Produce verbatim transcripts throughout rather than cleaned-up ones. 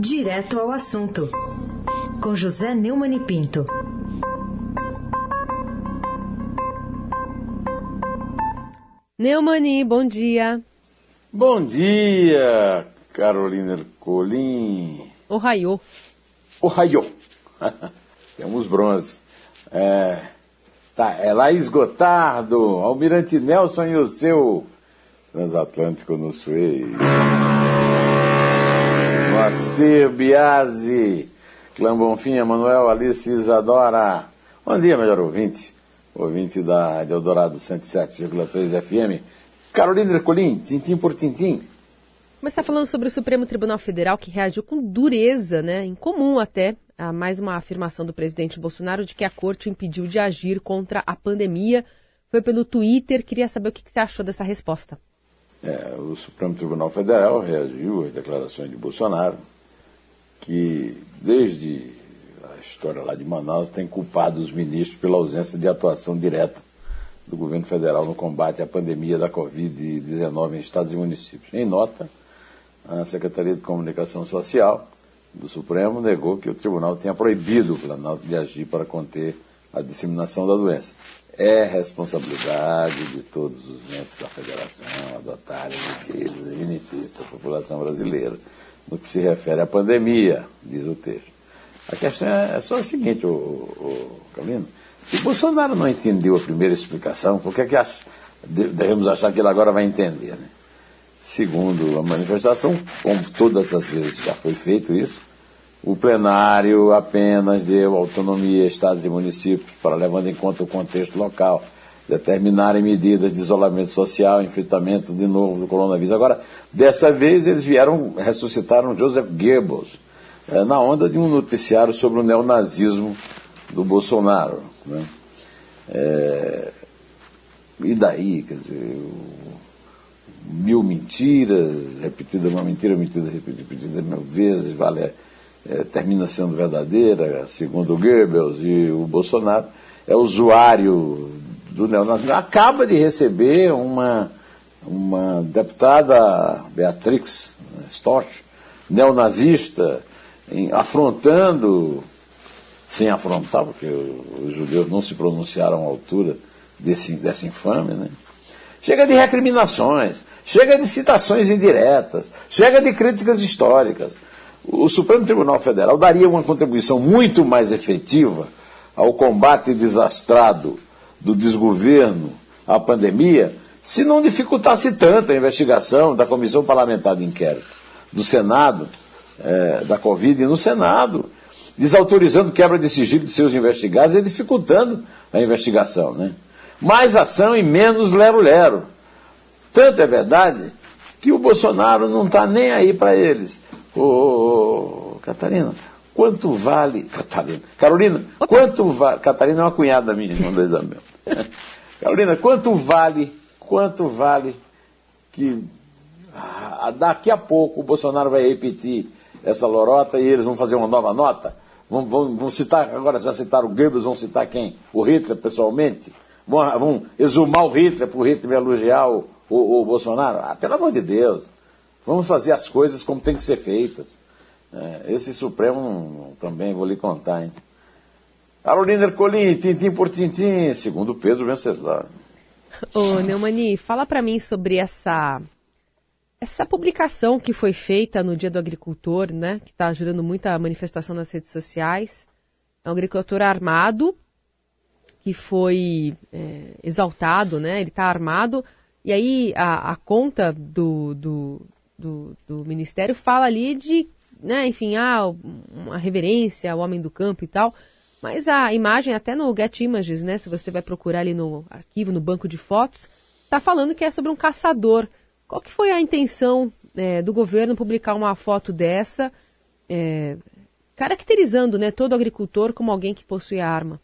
Direto ao assunto, com José Neumani Pinto. Neumani, bom dia. Bom dia, Carolina Ercolin. Ohaiô. Ohaiô. Temos bronze. É, tá, é Laís Gotardo, Almirante Nelson e o seu transatlântico no Suez. Ciro, Biasi, Clã Bonfim, Manuel Alice Isadora. Bom dia, melhor ouvinte, ouvinte da Eldorado cento e sete vírgula três F M. Carolina Ercolin, tintim por tintim. Começar falando sobre o Supremo Tribunal Federal, que reagiu com dureza, né, incomum até, a mais uma afirmação do presidente Bolsonaro de que a corte o impediu de agir contra a pandemia. Foi pelo Twitter. Queria saber o que você achou dessa resposta. É, o Supremo Tribunal Federal reagiu às declarações de Bolsonaro, que desde a história lá de Manaus tem culpado os ministros pela ausência de atuação direta do governo federal no combate à pandemia da covid dezenove em estados e municípios. Em nota, a Secretaria de Comunicação Social do Supremo negou que o tribunal tenha proibido o Planalto de agir para conter a disseminação da doença. É responsabilidade de todos os entes da federação adotarem medidas de benefício da população brasileira no que se refere à pandemia, diz o texto. A questão é só a seguinte, o, o, Carolina, se Bolsonaro não entendeu a primeira explicação, por que é que ach, devemos achar que ele agora vai entender, né? Segundo a manifestação, como todas as vezes já foi feito isso, o plenário apenas deu autonomia a estados e municípios para, levando em conta o contexto local, determinarem medidas de isolamento social, enfrentamento de novo do coronavírus. Agora, dessa vez, eles vieram, ressuscitaram Joseph Goebbels, é, na onda de um noticiário sobre o neonazismo do Bolsonaro, né? É, e daí, quer dizer, mil mentiras, repetida uma mentira, mentira repetida mil vezes, vale... É, termina sendo verdadeira, segundo Goebbels, e o Bolsonaro é usuário do neonazismo. Acaba de receber uma, uma deputada, Beatrix Storch, neonazista, em, afrontando, sem afrontar, porque os judeus não se pronunciaram à altura desse, dessa infame, né? Chega de recriminações, chega de citações indiretas, chega de críticas históricas. O Supremo Tribunal Federal daria uma contribuição muito mais efetiva ao combate desastrado do desgoverno à pandemia se não dificultasse tanto a investigação da Comissão Parlamentar de Inquérito do Senado, é, da Covid no Senado, desautorizando quebra de sigilo de seus investigados e dificultando a investigação, né? Mais ação e menos lero-lero. Tanto é verdade que o Bolsonaro não está nem aí para eles. Ô, ô, ô, Catarina, quanto vale... Catarina, Carolina, quanto vale... Catarina é uma cunhada minha, irmã da Isabel. Carolina, quanto vale, quanto vale que ah, daqui a pouco o Bolsonaro vai repetir essa lorota e eles vão fazer uma nova nota? Vão, vão, vão citar, agora já citaram o Goebbels, vão citar quem? O Hitler, pessoalmente? Vão, vão exumar o Hitler para o Hitler elogiar o, o, o Bolsonaro? Ah, pelo amor de Deus! Vamos fazer as coisas como tem que ser feitas. É, esse Supremo também, vou lhe contar, hein? Carolina Ercolin, tintim por tintim, segundo Pedro Venceslau. Ô, Neumani, fala para mim sobre essa, essa publicação que foi feita no Dia do Agricultor, né? Que está gerando muita manifestação nas redes sociais. É um agricultor armado, que foi é, exaltado, né? Ele está armado. E aí a, a conta do... do... Do, do Ministério fala ali de, né, enfim, ah, uma reverência ao homem do campo e tal, mas a imagem, até no Get Images, né, se você vai procurar ali no arquivo, no banco de fotos, está falando que é sobre um caçador. Qual que foi a intenção é, do governo publicar uma foto dessa, é, caracterizando, né, todo agricultor como alguém que possui a arma?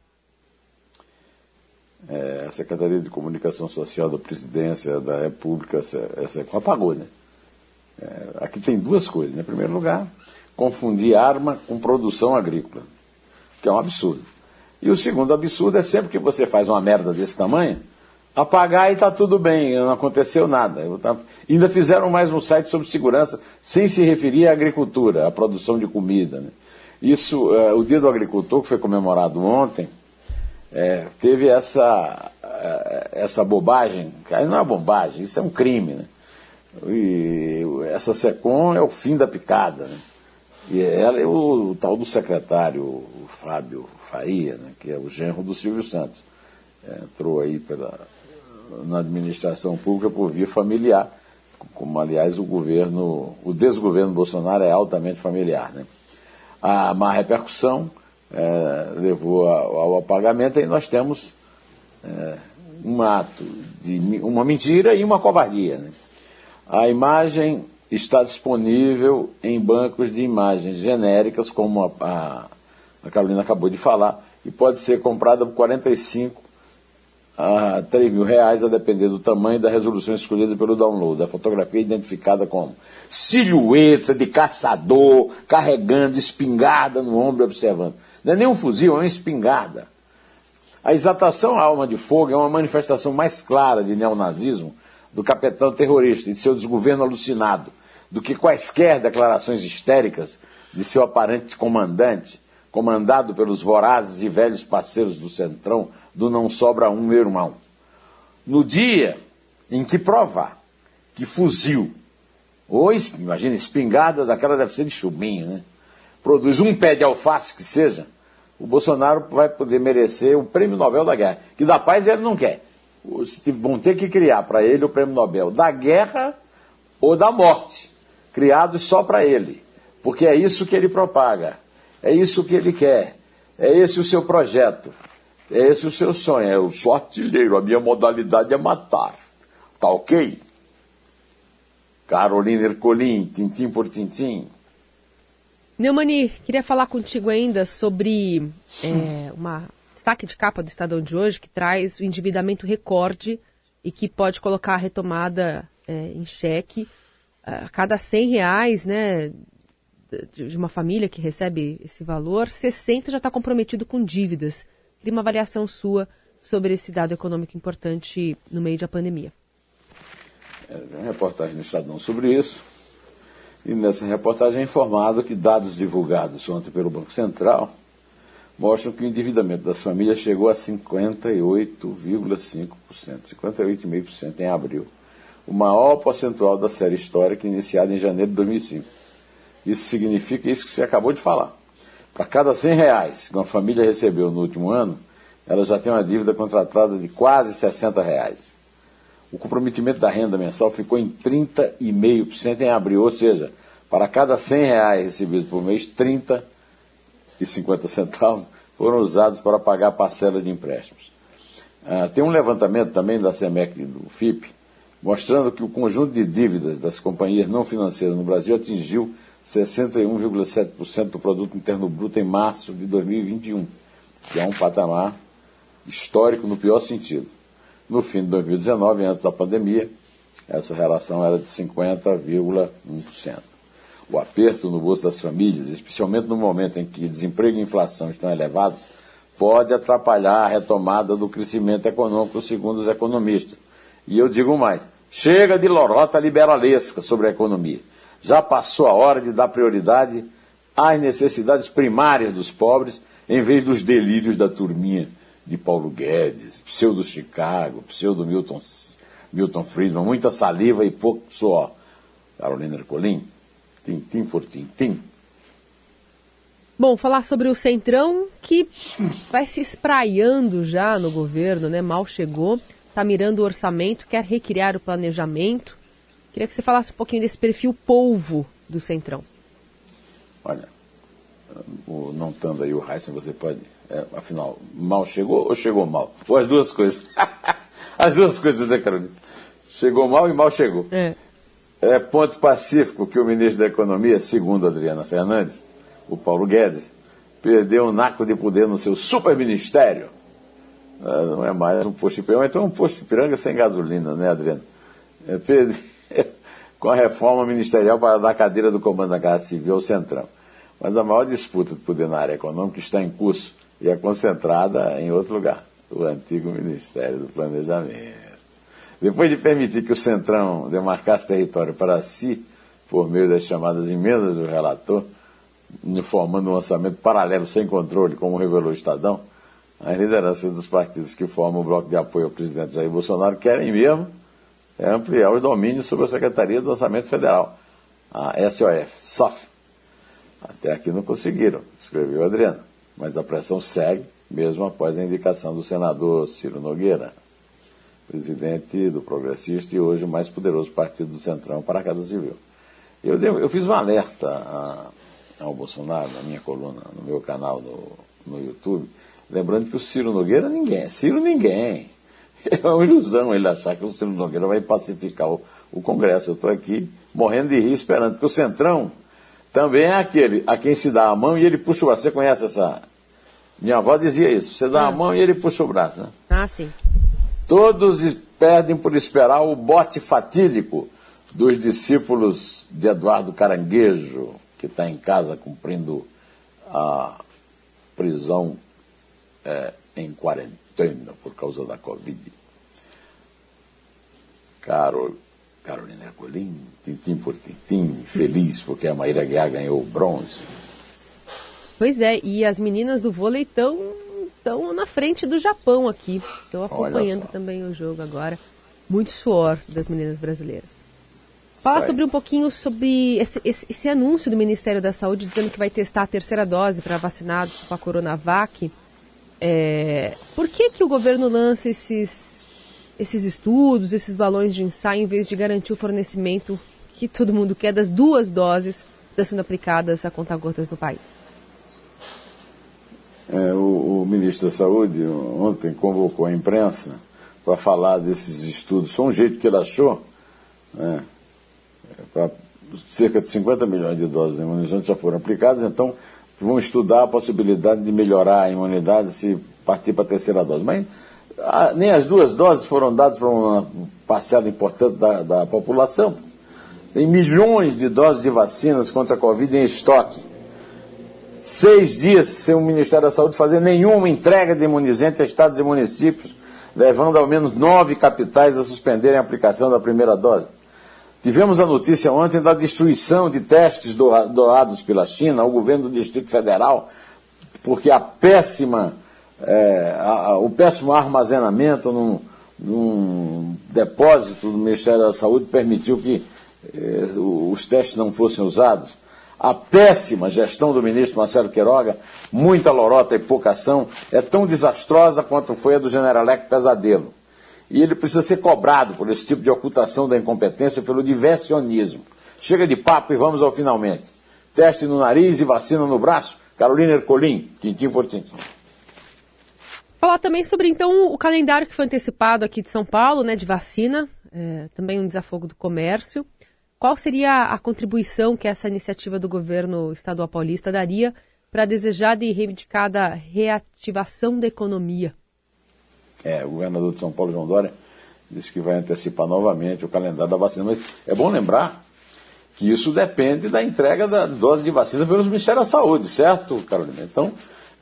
É, a Secretaria de Comunicação Social da Presidência da República, essa, essa, apagou, né? É, aqui tem duas coisas, né? Em primeiro lugar, confundir arma com produção agrícola, que é um absurdo. E o segundo absurdo é sempre que você faz uma merda desse tamanho, apagar e está tudo bem, não aconteceu nada. Ainda fizeram mais um site sobre segurança, sem se referir à agricultura, à produção de comida, né? Isso, uh, o Dia do Agricultor, que foi comemorado ontem, é, teve essa, uh, essa bobagem, não é bobagem, isso é um crime, né? E essa SECOM é o fim da picada, né? E ela é o, o tal do secretário, o Fábio Faria, né, que é o genro do Silvio Santos. É, entrou aí pela, na administração pública por via familiar, como, aliás, o governo, o desgoverno Bolsonaro é altamente familiar, né? A má repercussão é, levou ao, ao apagamento, e nós temos é, um ato, de, uma mentira e uma covardia, né? A imagem está disponível em bancos de imagens genéricas, como a, a, a Carolina acabou de falar, e pode ser comprada por quarenta e cinco a três mil reais, a depender do tamanho e da resolução escolhida pelo download. A fotografia é identificada como silhueta de caçador carregando espingarda no ombro, observando. Não é nem um fuzil, é uma espingarda. A exaltação à alma de fogo é uma manifestação mais clara de neonazismo do capitão terrorista e de seu desgoverno alucinado, do que quaisquer declarações histéricas de seu aparente comandante, comandado pelos vorazes e velhos parceiros do Centrão, do não sobra um, meu irmão. No dia em que provar que fuzil, ou imagina, espingarda daquela deve ser de chubinho, né, produz um pé de alface que seja, o Bolsonaro vai poder merecer o Prêmio Nobel da Guerra, que da paz ele não quer. Vão ter que criar para ele o Prêmio Nobel da Guerra ou da Morte, criados só para ele, porque é isso que ele propaga, é isso que ele quer, é esse o seu projeto, é esse o seu sonho. Eu sou artilheiro, a minha modalidade é matar, tá ok? Carolina Ercolin, tintim por tintim. Neumani, queria falar contigo ainda sobre é, uma... destaque de capa do Estadão de hoje, que traz o endividamento recorde e que pode colocar a retomada é, em xeque. A cada cem reais, né, de uma família que recebe esse valor, sessenta já está comprometido com dívidas. Queria uma avaliação sua sobre esse dado econômico importante no meio da pandemia. É, tem uma reportagem no Estadão sobre isso. E nessa reportagem é informado que dados divulgados ontem pelo Banco Central mostram que o endividamento das famílias chegou a cinquenta e oito vírgula cinco por cento, cinquenta e oito vírgula cinco por cento em abril, o maior percentual da série histórica iniciada em janeiro de dois mil e cinco. Isso significa isso que você acabou de falar. Para cada cem reais que uma família recebeu no último ano, ela já tem uma dívida contratada de quase sessenta reais. O comprometimento da renda mensal ficou em trinta vírgula cinco por cento em abril, ou seja, para cada cem reais recebidos por mês, trinta e cinquenta centavos foram usados para pagar parcelas de empréstimos. Ah, tem um levantamento também da CEMEC e do Fipe, mostrando que o conjunto de dívidas das companhias não financeiras no Brasil atingiu sessenta e um vírgula sete por cento do produto interno bruto em março de dois mil e vinte e um, que é um patamar histórico no pior sentido. No fim de dois mil e dezenove, antes da pandemia, essa relação era de cinquenta vírgula um por cento. O aperto no bolso das famílias, especialmente no momento em que desemprego e inflação estão elevados, pode atrapalhar a retomada do crescimento econômico, segundo os economistas. E eu digo mais, chega de lorota liberalesca sobre a economia. Já passou a hora de dar prioridade às necessidades primárias dos pobres, em vez dos delírios da turminha de Paulo Guedes, pseudo-Chicago, pseudo-Milton Milton Friedman, muita saliva e pouco suor. Carolina Ercolin, tintim por tintim. Bom, falar sobre o Centrão, que vai se espraiando já no governo, né? Mal chegou, está mirando o orçamento, quer recriar o planejamento. Queria que você falasse um pouquinho desse perfil polvo do Centrão. Olha, não estando aí o Heisen, você pode... É, afinal, mal chegou ou chegou mal? Ou as duas coisas. As duas coisas, né, Carolina? Chegou mal e mal chegou. É. É ponto pacífico que o ministro da Economia, segundo Adriana Fernandes, o Paulo Guedes, perdeu um naco de poder no seu superministério. Não é mais um posto de Ipiranga, então é um posto de Ipiranga sem gasolina, né, Adriana? É, perdeu com a reforma ministerial para dar a cadeira do comando da Casa Civil ao Centrão. Mas a maior disputa de poder na área econômica está em curso e é concentrada em outro lugar, o antigo Ministério do Planejamento. Depois de permitir que o Centrão demarcasse território para si, por meio das chamadas emendas do relator, formando um orçamento paralelo sem controle, como revelou o Estadão, as lideranças dos partidos que formam o bloco de apoio ao presidente Jair Bolsonaro querem mesmo ampliar os domínios sobre a Secretaria do Orçamento Federal, a S O F. Até aqui não conseguiram, escreveu Adriano, mas a pressão segue, mesmo após a indicação do senador Ciro Nogueira, presidente do progressista e hoje o mais poderoso partido do Centrão, para a Casa Civil. Eu, dei, eu fiz um alerta a, ao Bolsonaro na minha coluna, no meu canal no, no YouTube, lembrando que o Ciro Nogueira ninguém, Ciro ninguém. É uma ilusão ele achar que o Ciro Nogueira vai pacificar o, o Congresso. Eu estou aqui morrendo de rir, esperando, porque o Centrão também é aquele a quem se dá a mão e ele puxa o braço. Você conhece essa... Minha avó dizia isso, você dá ah. a mão e ele puxa o braço, né? Ah, sim. Todos perdem por esperar o bote fatídico dos discípulos de Eduardo Caranguejo, que está em casa cumprindo a prisão é, em quarentena por causa da Covid. Carol... Carolina Ercolin, tintim por tintim, feliz porque a Maíra Aguiar ganhou o bronze. Pois é, e as meninas do vôlei estão tão na frente do Japão aqui. Estão acompanhando também o jogo agora. Muito suor das meninas brasileiras. Fala sobre um pouquinho sobre esse, esse, esse anúncio do Ministério da Saúde dizendo que vai testar a terceira dose para vacinados com a Coronavac. É, por que, que o governo lança esses... esses estudos, esses balões de ensaio, em vez de garantir o fornecimento que todo mundo quer das duas doses que estão sendo aplicadas a conta-gotas no país? É, o, o ministro da Saúde ontem convocou a imprensa para falar desses estudos. Foi um jeito que ele achou, né, para cerca de cinquenta milhões de doses imunizantes já foram aplicadas, então vão estudar a possibilidade de melhorar a imunidade se partir para a terceira dose. Mas A, nem as duas doses foram dadas para uma parcela importante da, da população. Tem milhões de doses de vacinas contra a Covid em estoque. Seis dias sem o Ministério da Saúde fazer nenhuma entrega de imunizante a estados e municípios, levando ao menos nove capitais a suspenderem a aplicação da primeira dose. Tivemos a notícia ontem da destruição de testes doados pela China ao governo do Distrito Federal, porque a péssima... É, a, a, o péssimo armazenamento num, num depósito do Ministério da Saúde permitiu que eh, os testes não fossem usados. A péssima gestão do ministro Marcelo Queiroga, muita lorota e pouca ação, é tão desastrosa quanto foi a do Generaleco Pesadelo. E ele precisa ser cobrado por esse tipo de ocultação da incompetência, pelo diversionismo. Chega de papo e vamos ao finalmente. Teste no nariz e vacina no braço. Carolina Ercolin, tintim por tintim. Falar também sobre, então, o calendário que foi antecipado aqui de São Paulo, né, de vacina, é, também um desafogo do comércio. Qual seria a contribuição que essa iniciativa do governo estadual paulista daria para a desejada e reivindicada reativação da economia? É, o governador de São Paulo, João Dória, disse que vai antecipar novamente o calendário da vacina, mas é bom lembrar que isso depende da entrega da dose de vacina pelos Ministérios da Saúde, certo, Carolina? Então...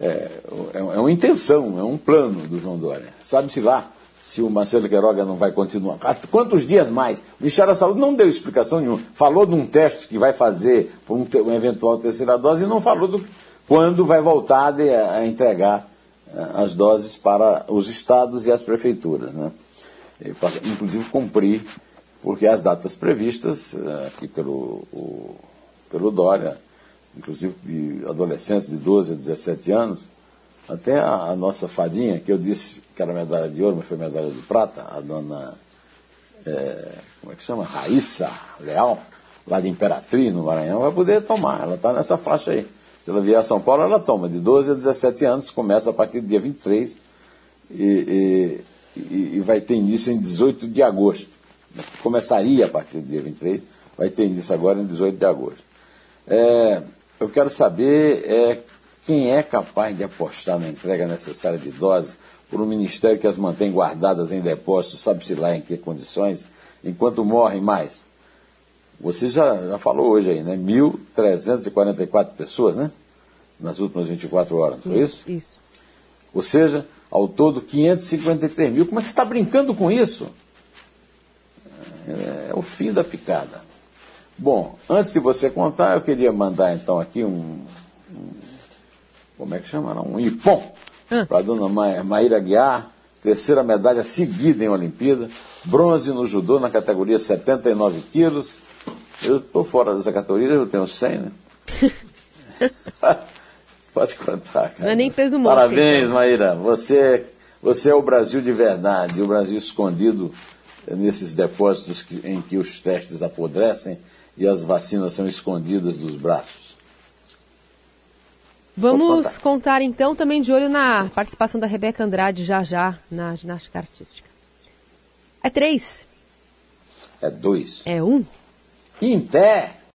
É, é uma intenção, é um plano do João Dória. Sabe-se lá se o Marcelo Queiroga não vai continuar. Quantos dias mais? O Ministério da Saúde não deu explicação nenhuma. Falou de um teste que vai fazer por um, um eventual terceira dose e não falou do quando vai voltar de, a entregar as doses para os estados e as prefeituras, né? Para, inclusive, cumprir, porque as datas previstas aqui pelo, o, pelo Dória... inclusive de adolescentes de doze a dezessete anos, até a, a nossa fadinha, que eu disse que era medalha de ouro, mas foi medalha de prata, a dona, é, como é que chama? Raíssa Leal, lá de Imperatriz, no Maranhão, vai poder tomar, ela está nessa faixa aí. Se ela vier a São Paulo, ela toma, de doze a dezessete anos, começa a partir do dia vinte e três e, e, e vai ter início em dezoito de agosto. Começaria a partir do dia vinte e três, vai ter início agora em dezoito de agosto. É... Eu quero saber é, quem é capaz de apostar na entrega necessária de doses por um ministério que as mantém guardadas em depósito, sabe-se lá em que condições, enquanto morrem mais. Você já, já falou hoje aí, né? mil trezentas e quarenta e quatro pessoas, né? Nas últimas vinte e quatro horas, não foi isso? Isso. Ou seja, Ao todo, quinhentos e cinquenta e três mil. Como é que você está brincando com isso? É o fim da picada. Bom, antes de você contar, eu queria mandar então aqui um... um como é que chama? Não? Um ipom para a dona Ma- Maíra Aguiar, terceira medalha seguida em Olimpíada, bronze no judô na categoria setenta e nove quilos. Eu estou fora dessa categoria, eu tenho cem, né? Pode contar, cara. Não é nem peso morto. Parabéns, então. Maíra. Você, você é o Brasil de verdade, o Brasil escondido nesses depósitos que, em que os testes apodrecem e as vacinas são escondidas dos braços. Vamos contar. contar, então, também de olho na participação da Rebeca Andrade, já já, na ginástica artística. É três. É dois. É um. Em pé.